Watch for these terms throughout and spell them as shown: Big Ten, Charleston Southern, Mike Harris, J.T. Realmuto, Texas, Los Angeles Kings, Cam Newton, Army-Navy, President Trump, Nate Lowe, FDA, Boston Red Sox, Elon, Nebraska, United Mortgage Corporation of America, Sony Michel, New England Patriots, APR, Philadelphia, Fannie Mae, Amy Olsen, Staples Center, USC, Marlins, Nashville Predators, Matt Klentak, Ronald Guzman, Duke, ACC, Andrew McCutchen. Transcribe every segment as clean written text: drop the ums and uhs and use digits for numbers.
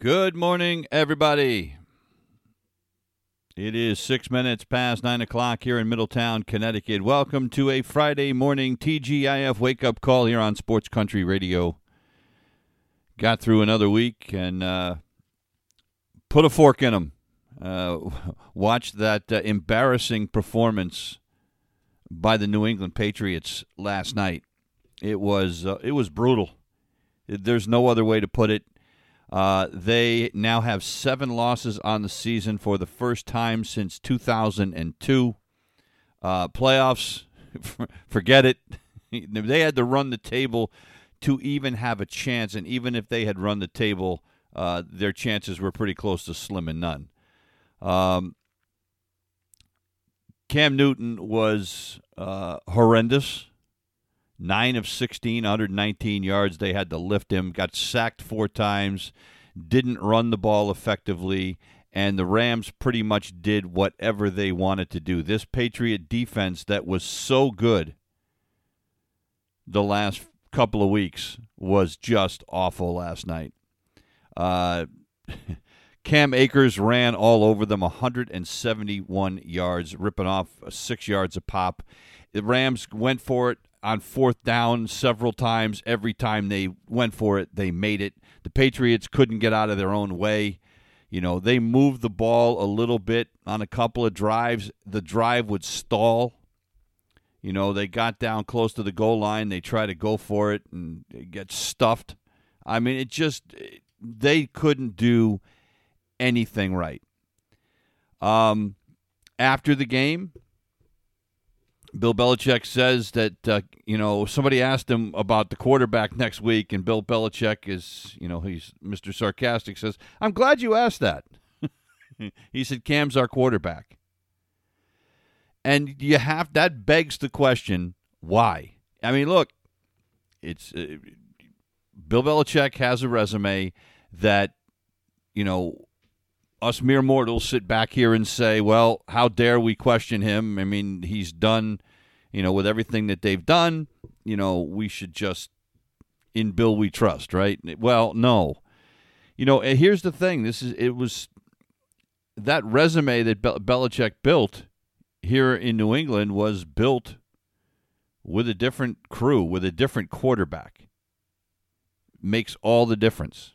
Good morning, everybody. It is 6 minutes past 9 o'clock here in Middletown, Connecticut. Welcome to a Friday morning TGIF wake-up call here on Sports Country Radio. Got through another week and put a fork in them. Watched that embarrassing performance by the New England Patriots last night. It was brutal. There's no other way to put it. They now have 7 losses on the season for the first time since 2002. Playoffs, forget it. They had to run the table to even have a chance, and even if they had run the table, their chances were pretty close to slim and none. Cam Newton was horrendous. 9 of 16, 119 yards. They had to lift him. Got sacked 4 times. Didn't run the ball effectively. And the Rams pretty much did whatever they wanted to do. This Patriot defense that was so good the last couple of weeks was just awful last night. Cam Akers ran all over them, 171 yards, ripping off 6 yards a pop. The Rams went for it on 4th down several times. Every time they went for it, they made it. The Patriots couldn't get out of their own way. You know, they moved the ball a little bit on a couple of drives. The drive would stall. You know, they got down close to the goal line. They try to go for it and get stuffed. I mean, it just, they couldn't do anything right. After the game, Bill Belichick says that, somebody asked him about the quarterback next week, and Bill Belichick is, he's Mr. Sarcastic, says, "I'm glad you asked that." He said, "Cam's our quarterback." And that begs the question, why? I mean, look, it's Bill Belichick has a resume that, us mere mortals sit back here and say, well, how dare we question him? I mean, he's done, with everything that they've done, we should just, in Bill we trust, right? Well, no. Here's the thing. It was that resume that Belichick built here in New England was built with a different crew, with a different quarterback. Makes all the difference.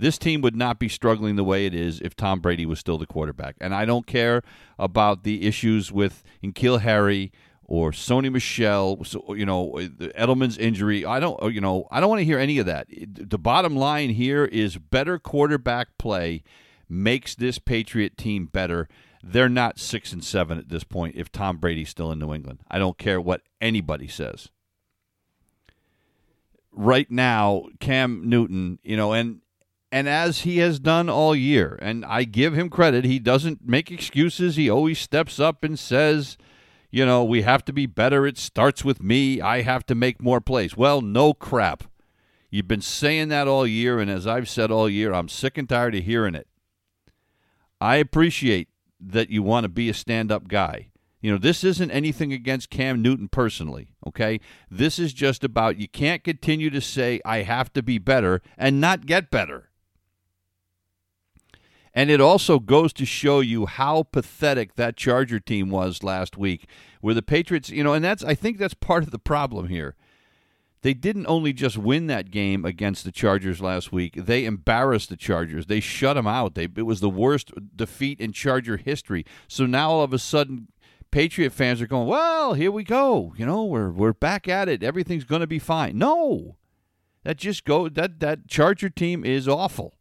This team would not be struggling the way it is if Tom Brady was still the quarterback. And I don't care about the issues with N'Keal Harry or Sony Michel, Edelman's injury. I don't want to hear any of that. The bottom line here is better quarterback play makes this Patriot team better. They're not 6-7 at this point if Tom Brady's still in New England. I don't care what anybody says. Right now, Cam Newton, and as he has done all year, and I give him credit, he doesn't make excuses. He always steps up and says, we have to be better. It starts with me. I have to make more plays. Well, no crap. You've been saying that all year, and as I've said all year, I'm sick and tired of hearing it. I appreciate that you want to be a stand-up guy. This isn't anything against Cam Newton personally, okay? This is just about you can't continue to say, I have to be better, and not get better. And it also goes to show you how pathetic that Charger team was last week, where the Patriots, and I think that's part of the problem here. They didn't only just win that game against the Chargers last week. They embarrassed the Chargers. They shut them out. It was the worst defeat in Charger history. So now all of a sudden, Patriot fans are going, well, here we go. We're back at it. Everything's going to be fine. No, that Charger team is awful.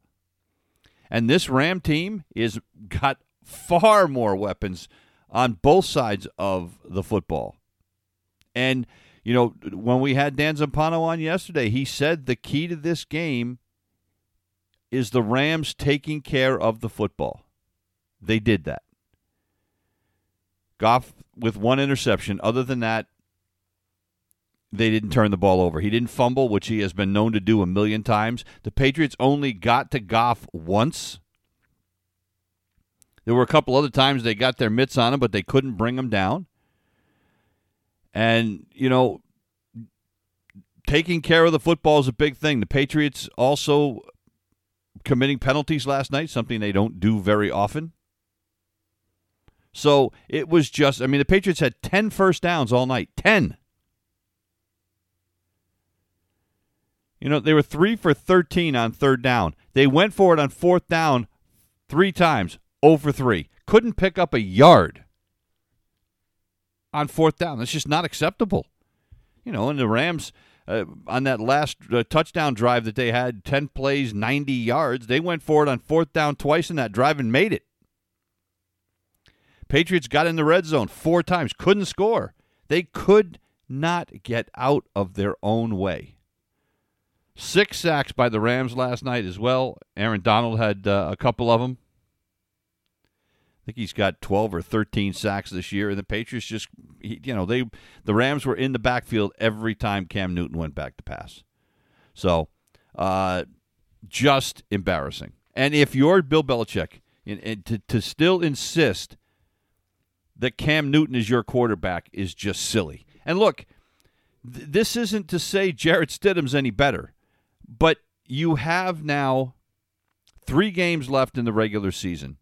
And this Ram team is got far more weapons on both sides of the football. And, you know, when we had Dan Zampano on yesterday, he said the key to this game is the Rams taking care of the football. They did that. Goff with one interception. Other than that, they didn't turn the ball over. He didn't fumble, which he has been known to do a million times. The Patriots only got to Goff once. There were a couple other times they got their mitts on him, but they couldn't bring him down. And, you know, taking care of the football is a big thing. The Patriots also committing penalties last night, something they don't do very often. So it was just, I mean, the Patriots had 10 first downs all night. 10. You know, they were 3 for 13 on third down. They went for it on fourth down 3 times, 0 for 3. Couldn't pick up a yard on fourth down. That's just not acceptable. You know, and the Rams, on that last touchdown drive that they had, 10 plays, 90 yards, they went for it on fourth down twice in that drive and made it. Patriots got in the red zone 4 times, couldn't score. They could not get out of their own way. 6 sacks by the Rams last night as well. Aaron Donald had a couple of them. I think he's got 12 or 13 sacks this year, and the Patriots just, you know, the Rams were in the backfield every time Cam Newton went back to pass. So, just embarrassing. And if you're Bill Belichick, and to still insist that Cam Newton is your quarterback is just silly. And look, this isn't to say Jarrett Stidham's any better. But you have now 3 games left in the regular season.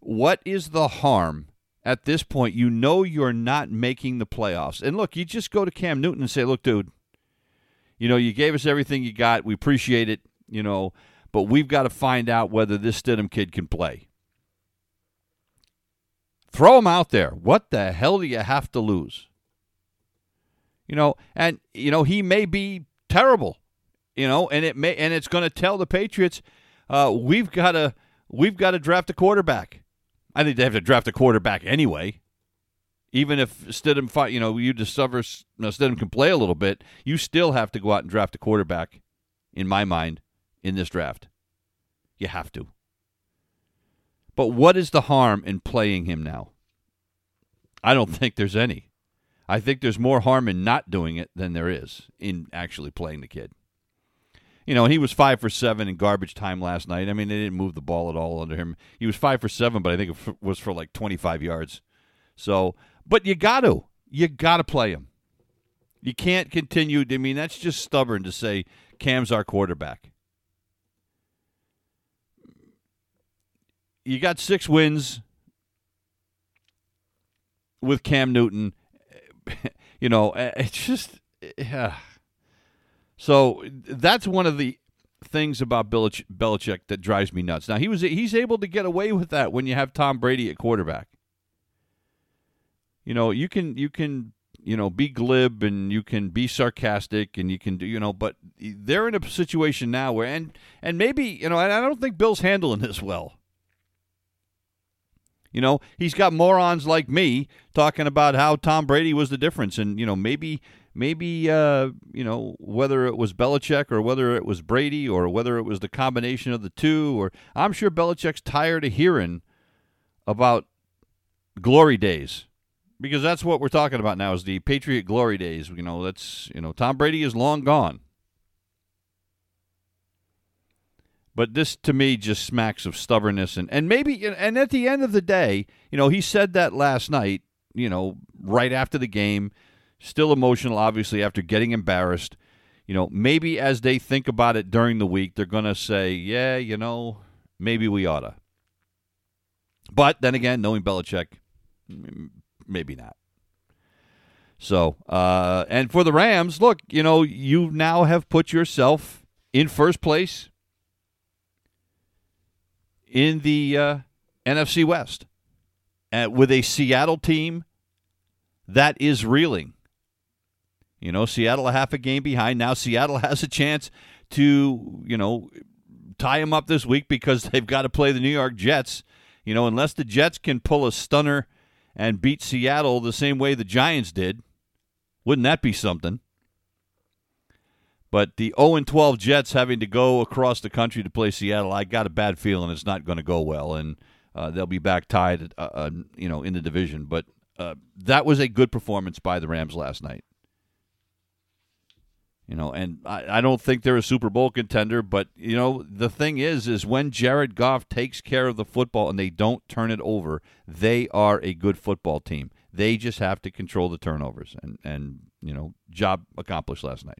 What is the harm at this point? You know you're not making the playoffs. And look, you just go to Cam Newton and say, look, dude, you know, you gave us everything you got. We appreciate it, you know, but we've got to find out whether this Stidham kid can play. Throw him out there. What the hell do you have to lose? You know, and, you know, he may be terrible, you know, and it's going to tell the Patriots, we've got to draft a quarterback. I think they have to draft a quarterback anyway. Even if Stidham, you know, you discover Stidham can play a little bit, you still have to go out and draft a quarterback, in my mind, in this draft. You have to. But what is the harm in playing him now? I don't think there's any. I think there's more harm in not doing it than there is in actually playing the kid. You know, and he was 5 for 7 in garbage time last night. I mean, they didn't move the ball at all under him. He was 5 for 7, but I think it was for like 25 yards. So, but you got to play him. You can't continue. I mean, that's just stubborn to say Cam's our quarterback. You got 6 wins with Cam Newton. You know, it's just, yeah. So that's one of the things about Belichick that drives me nuts. Now, he's able to get away with that when you have Tom Brady at quarterback. You know, you can you know, be glib and you can be sarcastic and you can do, you know, but they're in a situation now where, and maybe, you know, and I don't think Bill's handling this well. You know, he's got morons like me talking about how Tom Brady was the difference. And, you know, maybe you know, whether it was Belichick or whether it was Brady or whether it was the combination of the two, or I'm sure Belichick's tired of hearing about glory days, because that's what we're talking about now is the Patriot glory days. You know, that's, you know, Tom Brady is long gone. But this, to me, just smacks of stubbornness. And maybe, and at the end of the day, you know, he said that last night, you know, right after the game, still emotional, obviously, after getting embarrassed. You know, maybe as they think about it during the week, they're going to say, yeah, you know, maybe we oughta. But then again, knowing Belichick, maybe not. So, and for the Rams, look, you know, you now have put yourself in first place in the NFC West, with a Seattle team that is reeling. You know, Seattle a half a game behind. Now Seattle has a chance to, you know, tie him up this week because they've got to play the New York Jets. You know, unless the Jets can pull a stunner and beat Seattle the same way the Giants did, wouldn't that be something? But the 0-12 Jets having to go across the country to play Seattle, I got a bad feeling it's not going to go well, and they'll be back tied, you know, in the division. But that was a good performance by the Rams last night. You know, and I don't think they're a Super Bowl contender, but, you know, the thing is when Jared Goff takes care of the football and they don't turn it over, they are a good football team. They just have to control the turnovers, and you know, job accomplished last night.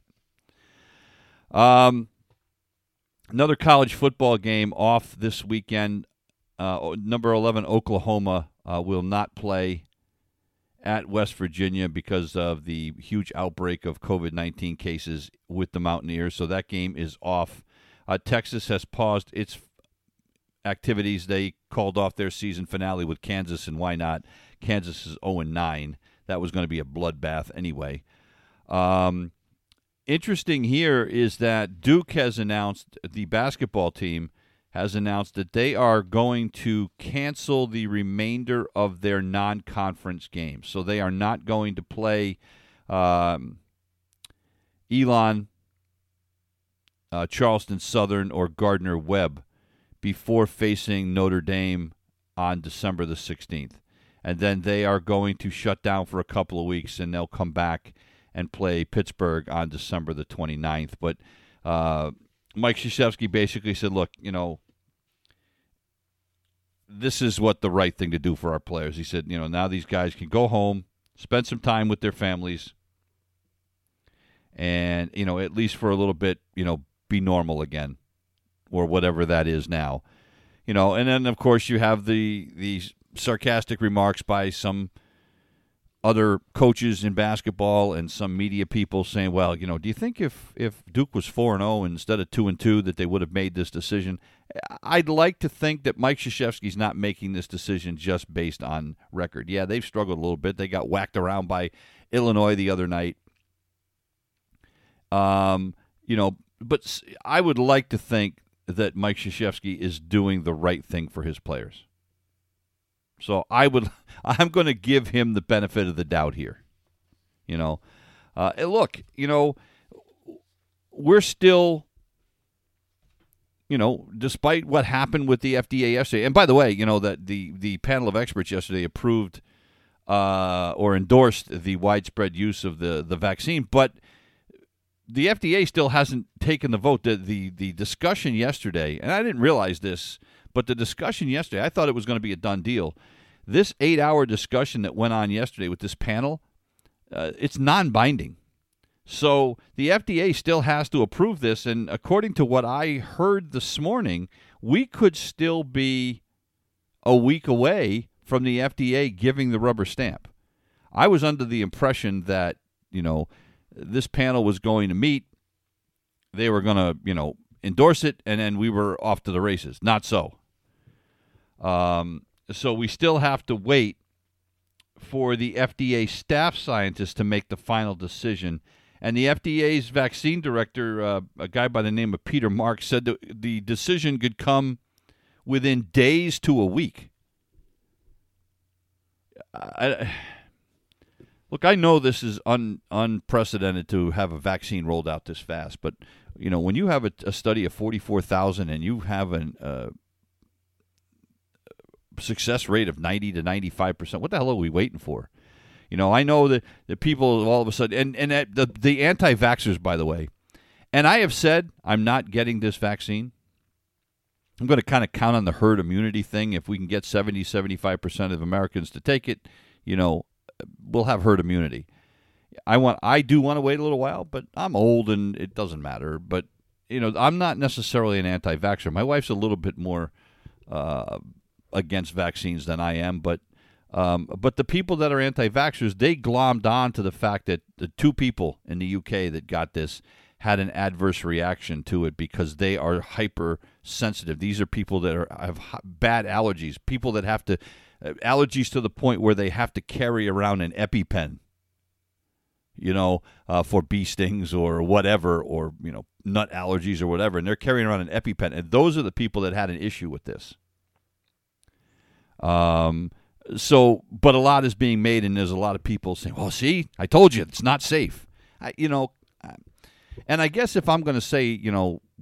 Another college football game off this weekend. Number 11, Oklahoma, will not play at West Virginia because of the huge outbreak of COVID-19 cases with the Mountaineers. So that game is off. Texas has paused its activities. They called off their season finale with Kansas, and why not? Kansas is 0-9. That was going to be a bloodbath anyway. Interesting here is that Duke has announced, the basketball team has announced that they are going to cancel the remainder of their non-conference games. So they are not going to play Elon, Charleston Southern, or Gardner-Webb before facing Notre Dame on December the 16th. And then they are going to shut down for a couple of weeks, and they'll come back and play Pittsburgh on December the 29th. But Mike Krzyzewski basically said, look, you know, this is what the right thing to do for our players. He said, you know, now these guys can go home, spend some time with their families, and, you know, at least for a little bit, you know, be normal again, or whatever that is now. You know, and then, of course, you have the sarcastic remarks by some other coaches in basketball and some media people saying, well, you know, do you think if Duke was 4-0 instead of 2-2 that they would have made this decision? I'd like to think that Mike Krzyzewski's not making this decision just based on record. Yeah, they've struggled a little bit. They got whacked around by Illinois the other night. You know, but I would like to think that Mike Krzyzewski is doing the right thing for his players. So I'm going to give him the benefit of the doubt here, you know. And look, you know, we're still, you know, despite what happened with the FDA yesterday. And by the way, you know, that the panel of experts yesterday approved or endorsed the widespread use of the vaccine, but the FDA still hasn't taken the vote. The discussion yesterday, and I didn't realize this, but the discussion yesterday, I thought it was going to be a done deal. This 8-hour discussion that went on yesterday with this panel, it's non-binding. So the FDA still has to approve this, and according to what I heard this morning, we could still be a week away from the FDA giving the rubber stamp. I was under the impression that, you know, this panel was going to meet. They were going to, you know, endorse it, and then we were off to the races. Not so. So we still have to wait for the FDA staff scientist to make the final decision. And the FDA's vaccine director, a guy by the name of Peter Marks, said that the decision could come within days to a week. Look, I know this is unprecedented to have a vaccine rolled out this fast, but, you know, when you have a study of 44,000 and you have a success rate of 90 to 95%, what the hell are we waiting for? You know, I know that the people all of a sudden, and the anti-vaxxers, by the way, and I have said I'm not getting this vaccine. I'm going to kind of count on the herd immunity thing. If we can get 70, 75% of Americans to take it, you know, we'll have herd immunity. I do want to wait a little while, but I'm old and it doesn't matter. But, you know, I'm not necessarily an anti-vaxxer. My wife's a little bit more against vaccines than I am. But the people that are anti-vaxxers, they glommed on to the fact that the two people in the UK that got this had an adverse reaction to it because they are hypersensitive. These are people that have bad allergies, people that have to allergies to the point where they have to carry around an EpiPen, you know, for bee stings or whatever, or, you know, nut allergies or whatever, and they're carrying around an EpiPen. And those are the people that had an issue with this. So, but a lot is being made, and there's a lot of people saying, well, see, I told you, it's not safe. And I guess if I'm going to say,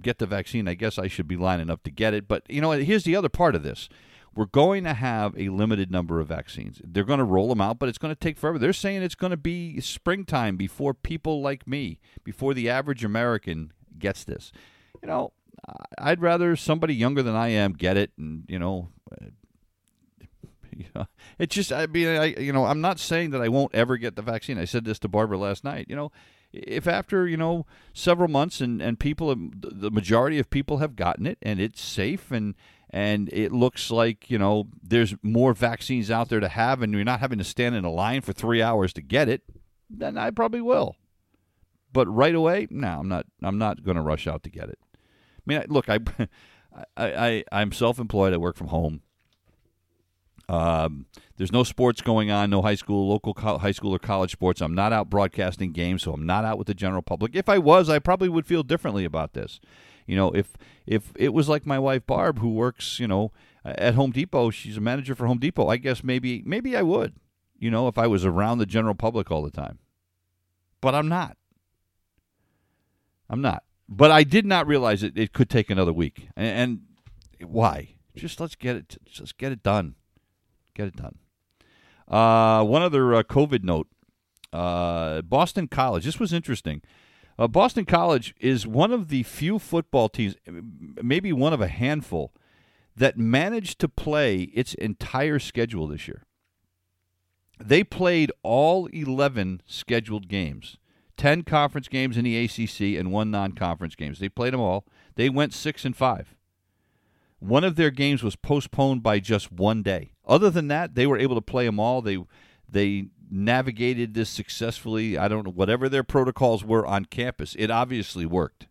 get the vaccine, I guess I should be lining up to get it. But, here's the other part of this. We're going to have a limited number of vaccines. They're going to roll them out, but it's going to take forever. They're saying it's going to be springtime before people like me, before the average American gets this. I'd rather somebody younger than I am get it, and, it's just, I'm not saying that I won't ever get the vaccine. I said this to Barbara last night. If after, several months and people, the majority of people have gotten it and it's safe and it looks like, there's more vaccines out there to have and you're not having to stand in a line for 3 hours to get it, then I probably will. But right away, no, I'm not going to rush out to get it. I mean, look, I'm self-employed. I work from home. There's no sports going on, no local high school or college sports. I'm not out broadcasting games, so I'm not out with the general public. If I was, I probably would feel differently about this. If it was like my wife, Barb, who works, at Home Depot, she's a manager for Home Depot. I guess maybe I would, if I was around the general public all the time, but I'm not, but I did not realize it could take another week. And why? Just let's get it done. Get it done. One other COVID note. Boston College. This was interesting. Boston College is one of the few football teams, maybe one of a handful, that managed to play its entire schedule this year. They played all 11 scheduled games, 10 conference games in the ACC and one non-conference games. They played them all. They went 6-5. One of their games was postponed by just one day. Other than that, they were able to play them all. They navigated this successfully. I don't know, whatever their protocols were on campus, it obviously worked.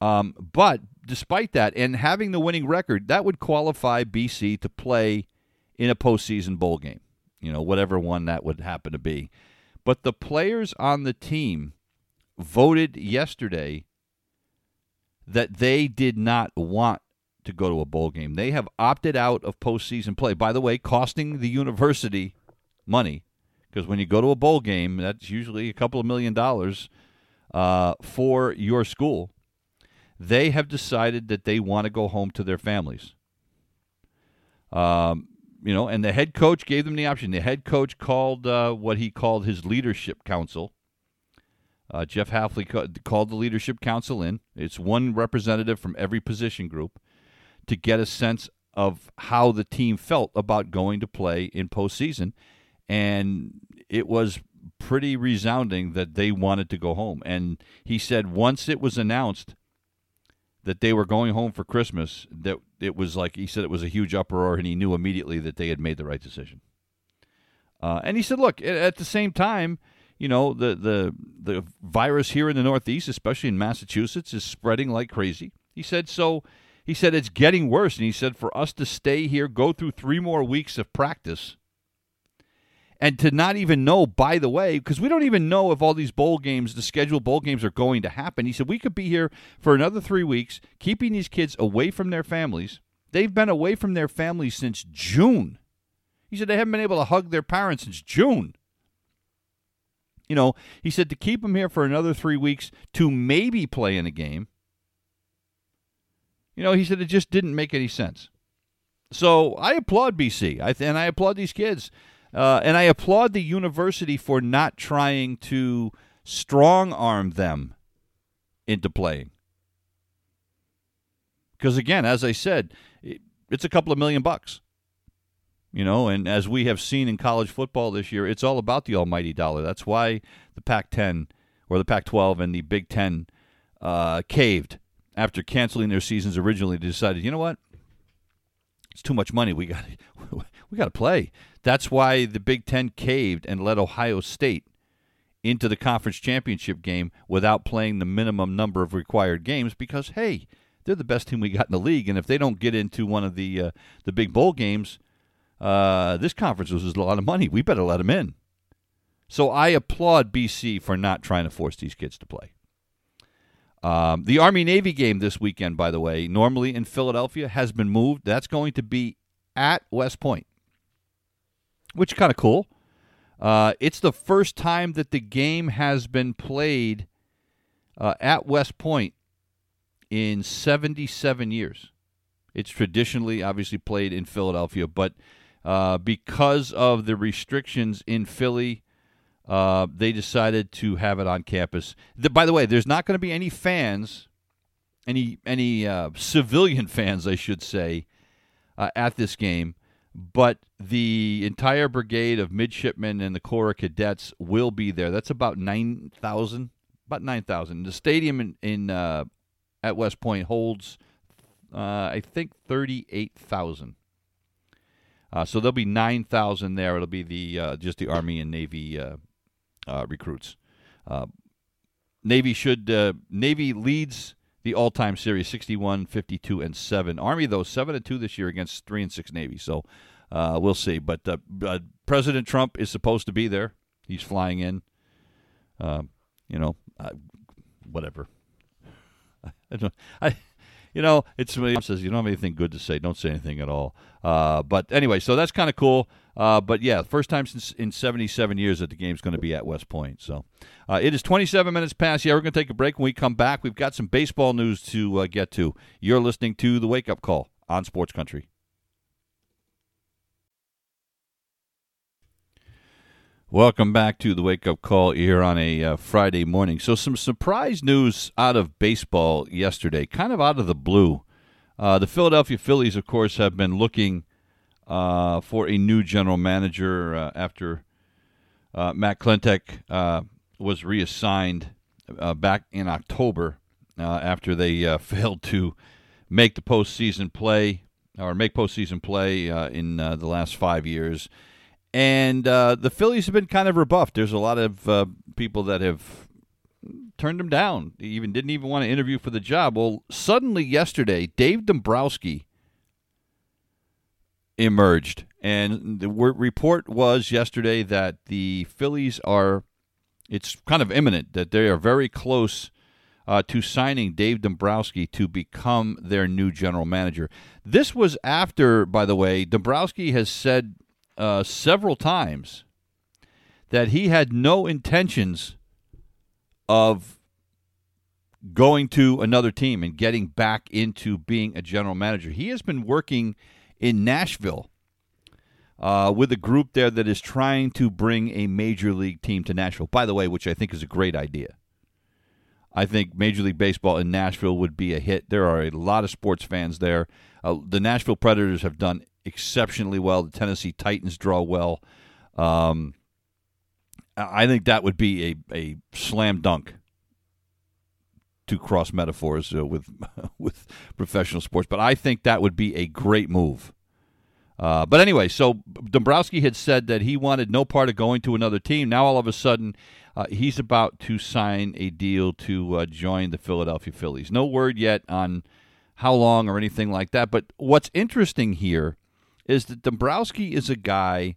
But despite that, and having the winning record, that would qualify BC to play in a postseason bowl game, whatever one that would happen to be. But the players on the team voted yesterday that they did not want to go to a bowl game. They have opted out of postseason play. By the way, costing the university money, because when you go to a bowl game, that's usually a couple of $1 million for your school. They have decided that they want to go home to their families. And the head coach gave them the option. The head coach called what he called his leadership council. Jeff Hafley called the leadership council in. It's one representative from every position group to get a sense of how the team felt about going to play in postseason. And it was pretty resounding that they wanted to go home. And he said once it was announced that they were going home for Christmas, that it was like, he said it was a huge uproar, and he knew immediately that they had made the right decision. And he said, look, at the same time, the virus here in the Northeast, especially in Massachusetts, is spreading like crazy. He said it's getting worse. And he said for us to stay here, go through 3 more weeks of practice, and to not even know, by the way, because we don't even know if all these bowl games, the scheduled bowl games, are going to happen. He said we could be here for another 3 weeks, keeping these kids away from their families. They've been away from their families since June. He said they haven't been able to hug their parents since June. He said to keep him here for another 3 weeks to maybe play in a game. He said it just didn't make any sense. So I applaud BC, and I applaud these kids, and I applaud the university for not trying to strong-arm them into playing. Because, again, as I said, it's a couple of $1 million. And as we have seen in college football this year, it's all about the almighty dollar. That's why the Pac-10 or the Pac-12 and the Big Ten caved after canceling their seasons originally. They decided, what? It's too much money. We got to play. That's why the Big Ten caved and let Ohio State into the conference championship game without playing the minimum number of required games because, hey, they're the best team we got in the league, and if they don't get into one of the big bowl games, this conference was a lot of money. We better let them in. So I applaud BC for not trying to force these kids to play. The Army-Navy game this weekend, by the way, normally in Philadelphia, has been moved. That's going to be at West Point, which is kind of cool. It's the first time that the game has been played at West Point in 77 years. It's traditionally, obviously, played in Philadelphia, but because of the restrictions in Philly, they decided to have it on campus. By the way, there's not going to be any fans, any civilian fans, I should say, at this game, but the entire brigade of midshipmen and the Corps of Cadets will be there. That's about 9,000. About 9,000. The stadium in at West Point holds, I think, 38,000. So there'll be 9,000 there. It'll be just the Army and Navy recruits. Navy leads the all-time series 61, 52, and 7. Army, though, 7-2 this year against 3-6 Navy. So we'll see. But President Trump is supposed to be there. He's flying in. Whatever. It's when he says you don't have anything good to say, don't say anything at all. But anyway, so that's kind of cool. But yeah, first time since in 77 years that the game's going to be at West Point. So it is 27 minutes past. Yeah, we're going to take a break. When we come back, we've got some baseball news to get to. You're listening to The Wake Up Call on Sports Country. Welcome back to The Wake Up Call here on a Friday morning. So some surprise news out of baseball yesterday, kind of out of the blue. The Philadelphia Phillies, of course, have been looking for a new general manager after Matt Klentak was reassigned back in October after they failed to make the postseason play in the last 5 years. And the Phillies have been kind of rebuffed. There's a lot of people that have turned him down. They didn't even want to interview for the job. Well, suddenly yesterday, Dave Dombrowski emerged. And the report was yesterday that the Phillies it's kind of imminent that they are very close to signing Dave Dombrowski to become their new general manager. This was after, by the way, Dombrowski has said several times that he had no intentions of going to another team and getting back into being a general manager. He has been working in Nashville with a group there that is trying to bring a major league team to Nashville, by the way, which I think is a great idea. I think Major League Baseball in Nashville would be a hit. There are a lot of sports fans there. The Nashville Predators have done exceptionally well. The Tennessee Titans draw well. I think that would be a slam dunk, to cross metaphors with professional sports. But I think that would be a great move. But anyway, so Dombrowski had said that he wanted no part of going to another team. Now all of a sudden, he's about to sign a deal to join the Philadelphia Phillies. No word yet on how long or anything like that. But what's interesting here is that Dombrowski is a guy,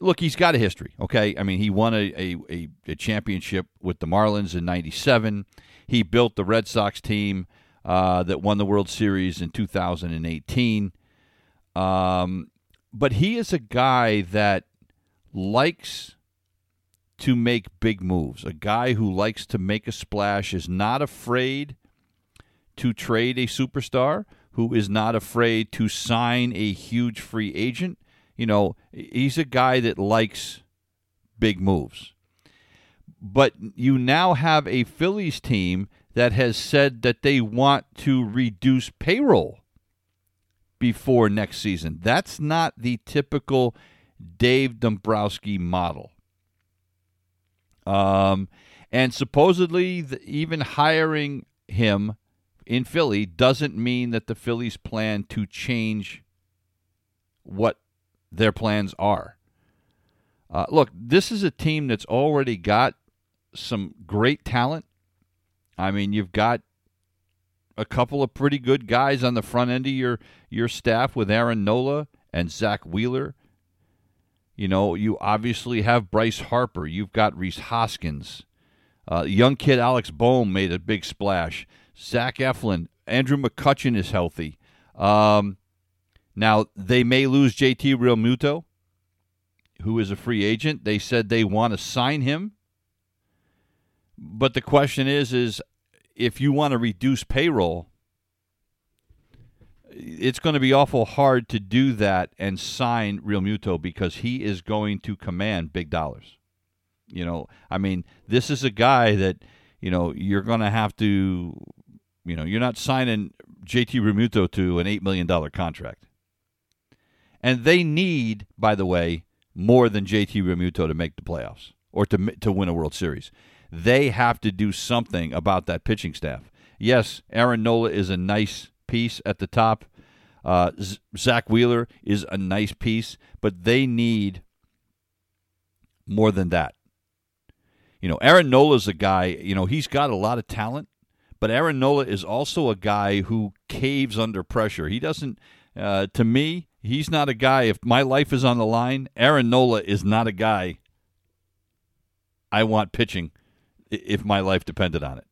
look, he's got a history, okay? I mean, he won a championship with the Marlins in 97. He built the Red Sox team that won the World Series in 2018. But he is a guy that likes to make big moves, a guy who likes to make a splash, is not afraid to trade a superstar, who is not afraid to sign a huge free agent. You know, he's a guy that likes big moves. But you now have a Phillies team that has said that they want to reduce payroll before next season. That's not the typical Dave Dombrowski model. And supposedly even hiring him in Philly doesn't mean that the Phillies plan to change what their plans are. Look, this is a team that's already got some great talent. I mean, you've got a couple of pretty good guys on the front end of your staff with Aaron Nola and Zach Wheeler. You know, you obviously have Bryce Harper. You've got Rhys Hoskins. Young kid Alex Bohm made a big splash. Zach Eflin. Andrew McCutchen is healthy. Now, they may lose J.T. Realmuto, who is a free agent. They said they want to sign him. But the question is if you want to reduce payroll, it's going to be awful hard to do that and sign Realmuto because he is going to command big dollars. You know, I mean, this is a guy that, you know, you're going to have to, you know, you're not signing J.T. Realmuto to an $8 million contract. And they need, by the way, more than J.T. Realmuto to make the playoffs or to win a World Series. They have to do something about that pitching staff. Yes, Aaron Nola is a nice piece at the top. Zach Wheeler is a nice piece, but they need more than that. You know, Aaron Nola's a guy, you know, he's got a lot of talent, but Aaron Nola is also a guy who caves under pressure. He doesn't, to me, he's not a guy, if my life is on the line, Aaron Nola is not a guy I want pitching if my life depended on it.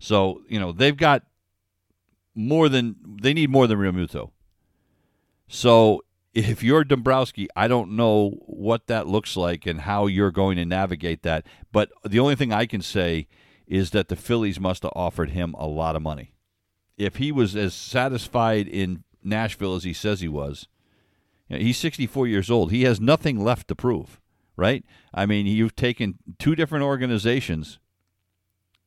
So, you know, they've got they need more than Realmuto. So if you're Dombrowski, I don't know what that looks like and how you're going to navigate that. But the only thing I can say is that the Phillies must have offered him a lot of money. If he was as satisfied in Nashville as he says he was, you know, he's 64 years old. He has nothing left to prove, right? I mean, you've taken two different organizations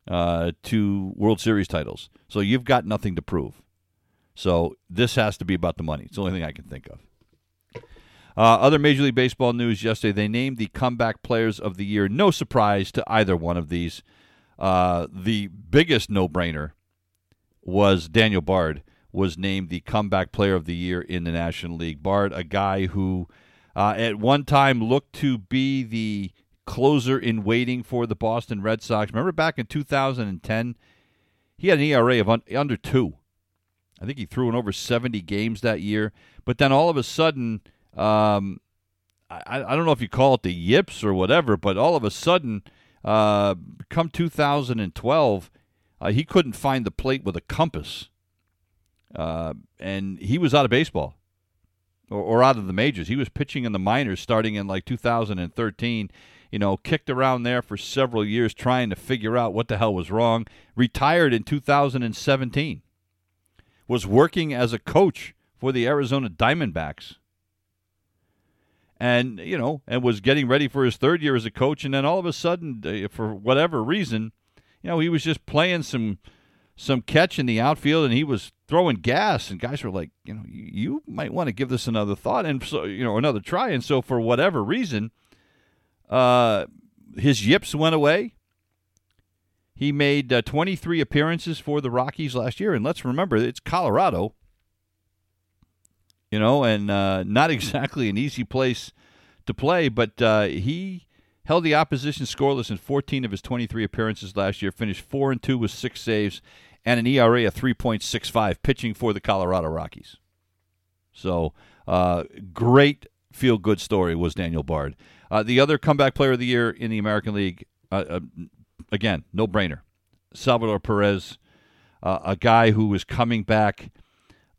to World Series titles. So you've got nothing to prove. So this has to be about the money. It's the only thing I can think of. Other Major League Baseball news yesterday, they named the comeback players of the year. No surprise to either one of these. The biggest no-brainer was Daniel Bard was named the comeback player of the year in the National League. Bard, a guy who at one time looked to be the closer in waiting for the Boston Red Sox. Remember back in 2010, he had an ERA of under 2. I think he threw in over 70 games that year. But then all of a sudden, I don't know if you call it the yips or whatever, but all of a sudden, come 2012, he couldn't find the plate with a compass. And he was out of baseball or out of the majors. He was pitching in the minors starting in like 2013. You know, kicked around there for several years trying to figure out what the hell was wrong. Retired in 2017. Was working as a coach for the Arizona Diamondbacks. And, you know, and was getting ready for his third year as a coach. And then all of a sudden, for whatever reason, you know, he was just playing some catch in the outfield and he was throwing gas. And guys were like, you know, you might want to give this another thought and, so, you know, another try. And so for whatever reason, his yips went away. He made 23 appearances for the Rockies last year, and let's remember it's Colorado, you know, and not exactly an easy place to play. But he held the opposition scoreless in 14 of his 23 appearances last year. Finished 4-2 with 6 saves and an ERA of 3.65, pitching for the Colorado Rockies. So, great feel-good story was Daniel Bard. The other comeback player of the year in the American League, again, no-brainer, Salvador Perez, a guy who was coming back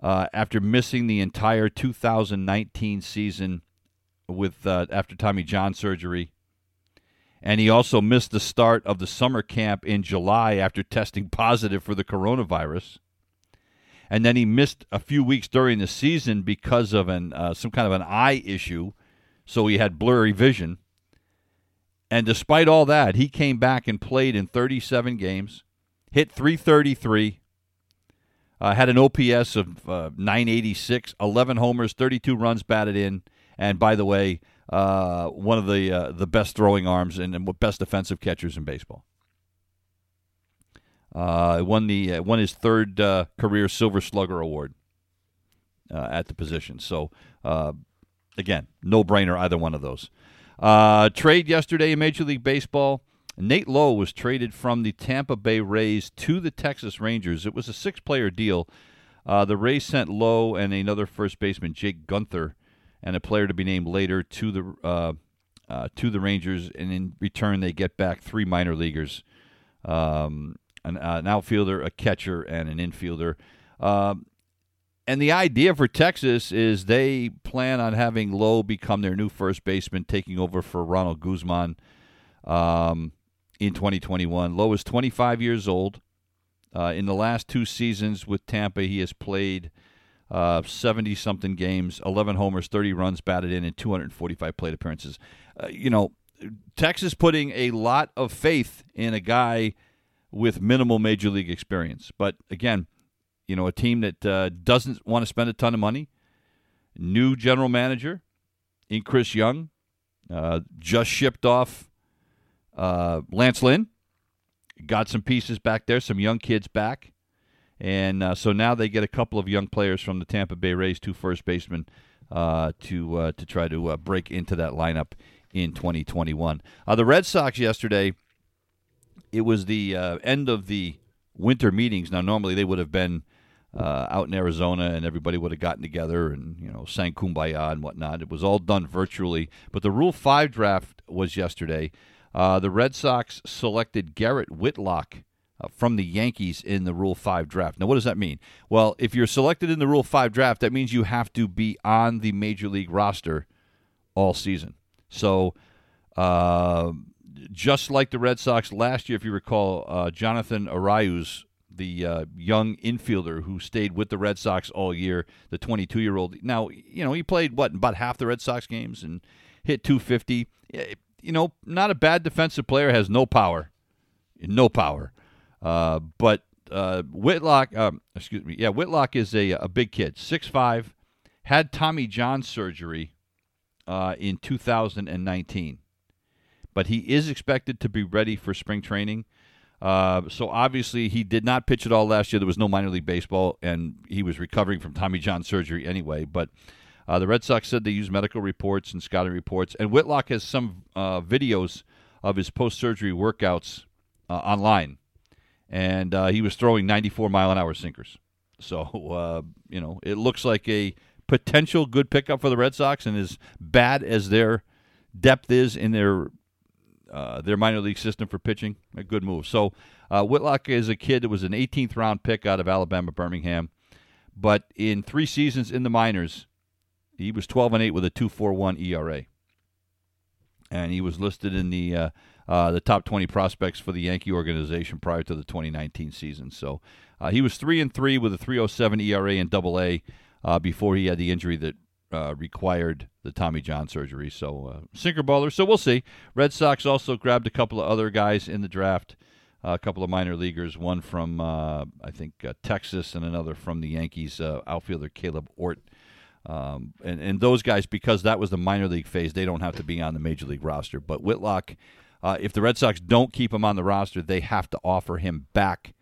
after missing the entire 2019 season with after Tommy John surgery. And he also missed the start of the summer camp in July after testing positive for the coronavirus. And then he missed a few weeks during the season because of some kind of an eye issue, so he had blurry vision. And despite all that, he came back and played in 37 games, hit .333, had an OPS of 986, 11 homers, 32 runs batted in, and by the way, one of the best throwing arms and best defensive catchers in baseball. Won his third career Silver Slugger award at the position. So, again, no-brainer either one of those. Trade yesterday in Major League Baseball. Nate Lowe was traded from the Tampa Bay Rays to the Texas Rangers. It was a 6-player deal. The Rays sent Lowe and another first baseman, Jake Gunther, and a player to be named later to the to the Rangers, and in return they get back three minor leaguers, an outfielder, a catcher, and an infielder. And the idea for Texas is they plan on having Lowe become their new first baseman, taking over for Ronald Guzman in 2021. Lowe is 25 years old. In the last two seasons with Tampa, he has played 70-something games, 11 homers, 30 runs batted in, and 245 plate appearances. Texas putting a lot of faith in a guy with minimal major league experience. But, again, a team that doesn't want to spend a ton of money. New general manager in Chris Young. Just shipped off Lance Lynn. Got some pieces back there, some young kids back. And so now they get a couple of young players from the Tampa Bay Rays, two first basemen, to try to break into that lineup in 2021. The Red Sox yesterday, it was the end of the winter meetings. Now, normally they would have been out in Arizona, and everybody would have gotten together and sang Kumbaya and whatnot. It was all done virtually. But the Rule 5 draft was yesterday. The Red Sox selected Garrett Whitlock from the Yankees in the Rule 5 draft. Now, what does that mean? Well, if you're selected in the Rule 5 draft, that means you have to be on the Major League roster all season. So, just like the Red Sox last year, if you recall, Jonathan Arraez, the young infielder who stayed with the Red Sox all year, the 22-year-old. Now, he played, about half the Red Sox games and hit .250. Not a bad defensive player, has no power. But Whitlock is a big kid, 6'5", had Tommy John surgery in 2019. But he is expected to be ready for spring training. So obviously he did not pitch at all last year. There was no minor league baseball, and he was recovering from Tommy John surgery anyway. But the Red Sox said they used medical reports and scouting reports. And Whitlock has some videos of his post-surgery workouts online. And he was throwing 94-mile-an-hour sinkers. So, it looks like a potential good pickup for the Red Sox. And as bad as their depth is in their minor league system for pitching, a good move. So Whitlock is a kid that was an 18th round pick out of Alabama, Birmingham. But in three seasons in the minors, he was 12-8 with a 2.41 ERA. And he was listed in the top 20 prospects for the Yankee organization prior to the 2019 season. So he was 3-3 with a 3.07 ERA in AA before he had the injury that required the Tommy John surgery. So sinker baller. So we'll see. Red Sox also grabbed a couple of other guys in the draft, a couple of minor leaguers, one from, Texas, and another from the Yankees, outfielder Caleb Ort. And those guys, because that was the minor league phase, they don't have to be on the major league roster. But Whitlock, if the Red Sox don't keep him on the roster, they have to offer him back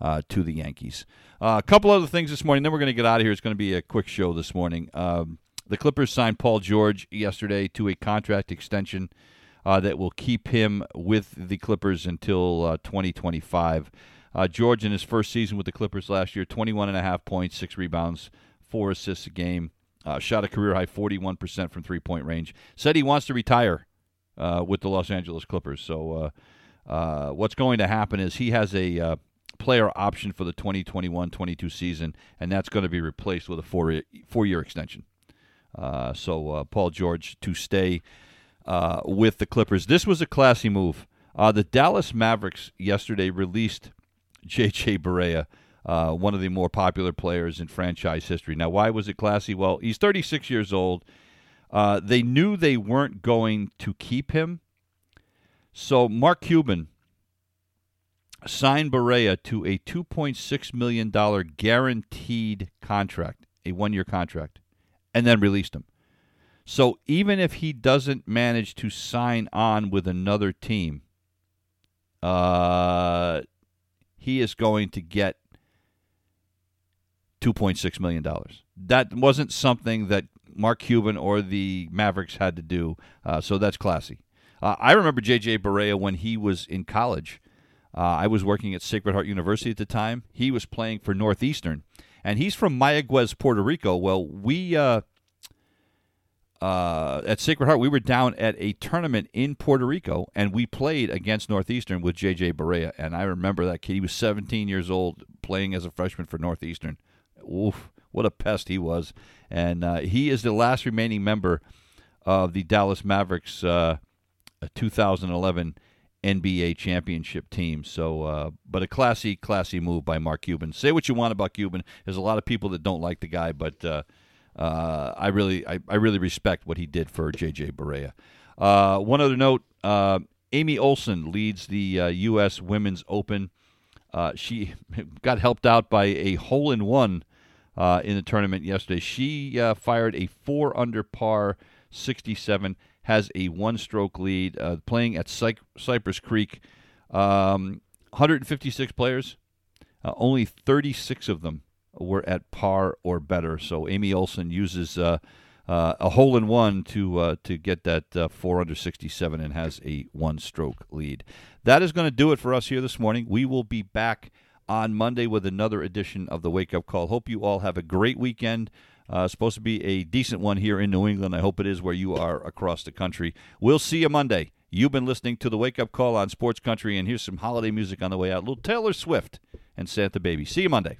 to the Yankees. A couple other things this morning, then we're going to get out of here. It's going to be a quick show this morning. The Clippers signed Paul George yesterday to a contract extension that will keep him with the Clippers until 2025. George, in his first season with the Clippers last year, 21.5 points, 6 rebounds, 4 assists a game, shot a career-high 41% from three-point range. Said he wants to retire with the Los Angeles Clippers. So what's going to happen is he has a player option for the 2021-22 season, and that's going to be replaced with a four-year extension. So Paul George to stay with the Clippers. This was a classy move. The Dallas Mavericks yesterday released J.J. Barea, one of the more popular players in franchise history. Now, why was it classy? Well, he's 36 years old. They knew they weren't going to keep him. So Mark Cuban signed Barea to a $2.6 million guaranteed contract, a one-year contract, and then released him. So even if he doesn't manage to sign on with another team, he is going to get $2.6 million. That wasn't something that Mark Cuban or the Mavericks had to do, so that's classy. I remember J.J. Barea when he was in college. I was working at Sacred Heart University at the time. He was playing for Northeastern. And he's from Mayagüez, Puerto Rico. Well, we at Sacred Heart, we were down at a tournament in Puerto Rico, and we played against Northeastern with J.J. Barea. And I remember that kid. He was 17 years old playing as a freshman for Northeastern. Oof, what a pest he was. And he is the last remaining member of the Dallas Mavericks 2011 NBA championship team. So, but a classy, classy move by Mark Cuban. Say what you want about Cuban. There's a lot of people that don't like the guy, but I really respect what he did for J.J. Barea. One other note, Amy Olsen leads the U.S. Women's Open. She got helped out by a hole-in-one in the tournament yesterday. She fired a 4-under par 67, has a one-stroke lead, playing at Cypress Creek. 156 players, only 36 of them were at par or better. So Amy Olsen uses a hole-in-one to get that 4-under 67 and has a one-stroke lead. That is going to do it for us here this morning. We will be back on Monday with another edition of the Wake Up Call. Hope you all have a great weekend. Supposed to be a decent one here in New England. I hope it is where you are across the country. We'll see you Monday. You've been listening to the Wake Up Call on Sports Country, and here's some holiday music on the way out. Little Taylor Swift and Santa Baby. See you Monday.